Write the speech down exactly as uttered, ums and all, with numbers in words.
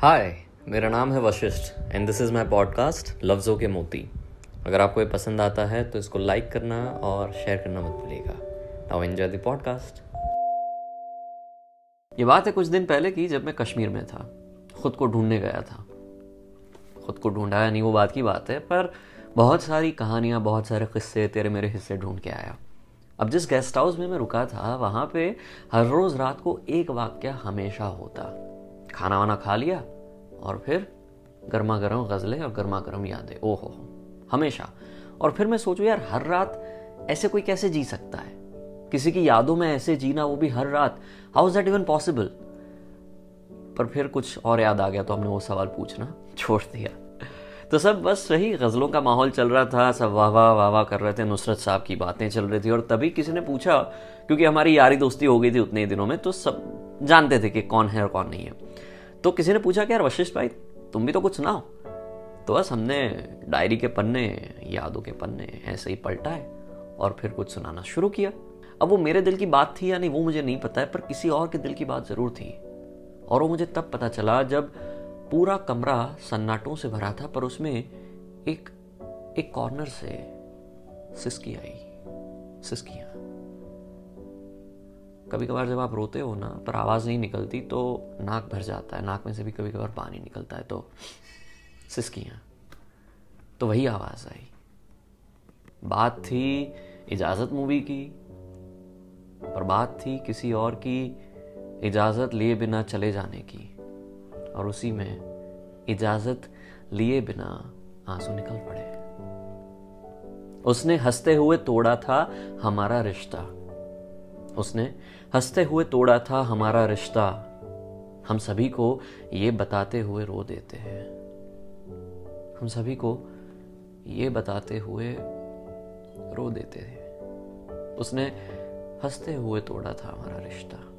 हाय, मेरा नाम है Vashishtha and this is my podcast लफ्जों के मोती। अगर आपको ये पसंद आता है तो इसको लाइक करना और शेयर करना मत भूलिएगा। Now enjoy the podcast. ये बात है कुछ दिन पहले की, जब मैं कश्मीर में था, खुद को ढूंढने गया था। खुद को ढूंढा या नहीं वो बात की बात है, पर बहुत सारी कहानियाँ, बहुत सारे किस्से, तेरे मेरे हिस्से ढूंढ के आया। अब जिस गेस्ट हाउस में मैं रुका था, वहाँ पर हर रोज़ रात को एक वाक्या हमेशा होता। खाना वाना खा लिया और फिर गर्मा गर्म गज़लें और गर्मा गर्म यादें, ओहो हमेशा। और फिर मैं सोचूं, यार हर रात ऐसे कोई कैसे जी सकता है? किसी की यादों में ऐसे जीना, वो भी हर रात, how is that even possible? पर फिर कुछ और याद आ गया तो हमने वो सवाल पूछना छोड़ दिया। तो सब बस वही गज़लों का माहौल चल रहा था, सब वाह वाह वाह वाह कर रहे थे, नुसरत साहब की बातें चल रही थी। और तभी किसी ने पूछा, क्योंकि हमारी यारी दोस्ती हो गई थी उतने ही दिनों में, तो सब जानते थे कि कौन है और कौन नहीं है। तो किसी ने पूछा कि यार वशिष्ठ भाई, तुम भी तो कुछ सुनाओ। तो बस हमने डायरी के पन्ने, यादों के पन्ने ऐसे ही पलटाए और फिर कुछ सुनाना शुरू किया। अब वो मेरे दिल की बात थी या नहीं वो मुझे नहीं पता है, पर किसी और के दिल की बात ज़रूर थी। और वो मुझे तब पता चला जब पूरा कमरा सन्नाटों से भरा था, पर उसमें एक एक कॉर्नर से सिसकी आई, सिसकियाँ। कभी कभार जब आप रोते हो ना, पर आवाज़ नहीं निकलती, तो नाक भर जाता है, नाक में से भी कभी कभार पानी निकलता है, तो सिसकियाँ। तो वही आवाज़ आई। बात थी इजाजत मूवी की, पर बात थी किसी और की इजाज़त लिए बिना चले जाने की। और उसी में इजाज़त लिए बिना आंसू निकल पड़े। उसने हंसते हुए तोड़ा था हमारा रिश्ता, उसने हंसते हुए तोड़ा था हमारा रिश्ता, हम सभी को ये बताते हुए रो देते हैं, हम सभी को ये बताते हुए रो देते हैं। उसने हंसते हुए तोड़ा था हमारा रिश्ता।